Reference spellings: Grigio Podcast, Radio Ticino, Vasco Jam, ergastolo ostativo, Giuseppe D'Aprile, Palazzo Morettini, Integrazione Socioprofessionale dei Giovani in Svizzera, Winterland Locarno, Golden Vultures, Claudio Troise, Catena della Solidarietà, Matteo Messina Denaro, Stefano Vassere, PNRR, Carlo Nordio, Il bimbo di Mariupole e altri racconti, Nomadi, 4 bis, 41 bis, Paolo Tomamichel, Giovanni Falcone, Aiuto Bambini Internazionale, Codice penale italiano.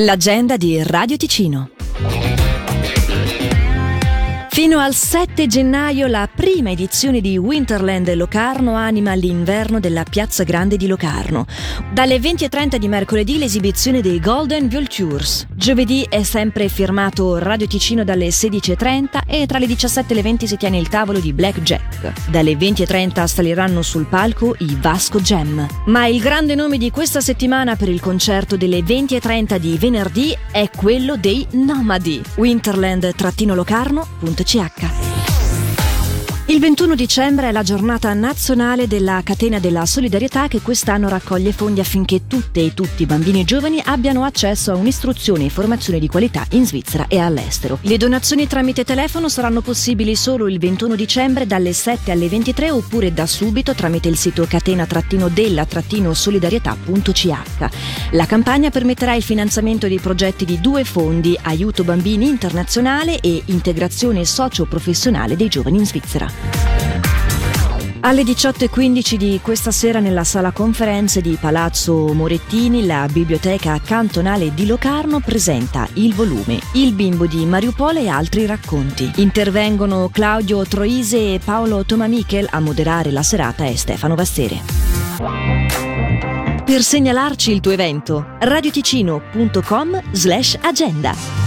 L'agenda di Radio Ticino. Fino al 7 gennaio la prima edizione di Winterland Locarno anima l'inverno della Piazza Grande di Locarno. Dalle 20:30 di mercoledì l'esibizione dei Golden Vultures. Giovedì è sempre firmato Radio Ticino dalle 16:30 e tra le 17 e le 20 si tiene il tavolo di Blackjack. Dalle 20:30 saliranno sul palco i Vasco Jam. Ma il grande nome di questa settimana per il concerto delle 20:30 di venerdì è quello dei Nomadi. Winterland-locarno.ch. Il 21 dicembre è la giornata nazionale della Catena della Solidarietà, che quest'anno raccoglie fondi affinché tutte e tutti i bambini e giovani abbiano accesso a un'istruzione e formazione di qualità in Svizzera e all'estero. Le donazioni tramite telefono saranno possibili solo il 21 dicembre dalle 7 alle 23 oppure da subito tramite il sito catena-della-solidarietà.ch. La campagna permetterà il finanziamento dei progetti di due fondi, Aiuto Bambini Internazionale e Integrazione Socioprofessionale dei Giovani in Svizzera. Alle 18:15 di questa sera nella sala conferenze di Palazzo Morettini la Biblioteca Cantonale di Locarno presenta il volume Il bimbo di Mariupole e altri racconti. Intervengono Claudio Troise e Paolo Tomamichel, a moderare la serata è Stefano Vassere. Per segnalarci il tuo evento, radioticino.com/agenda.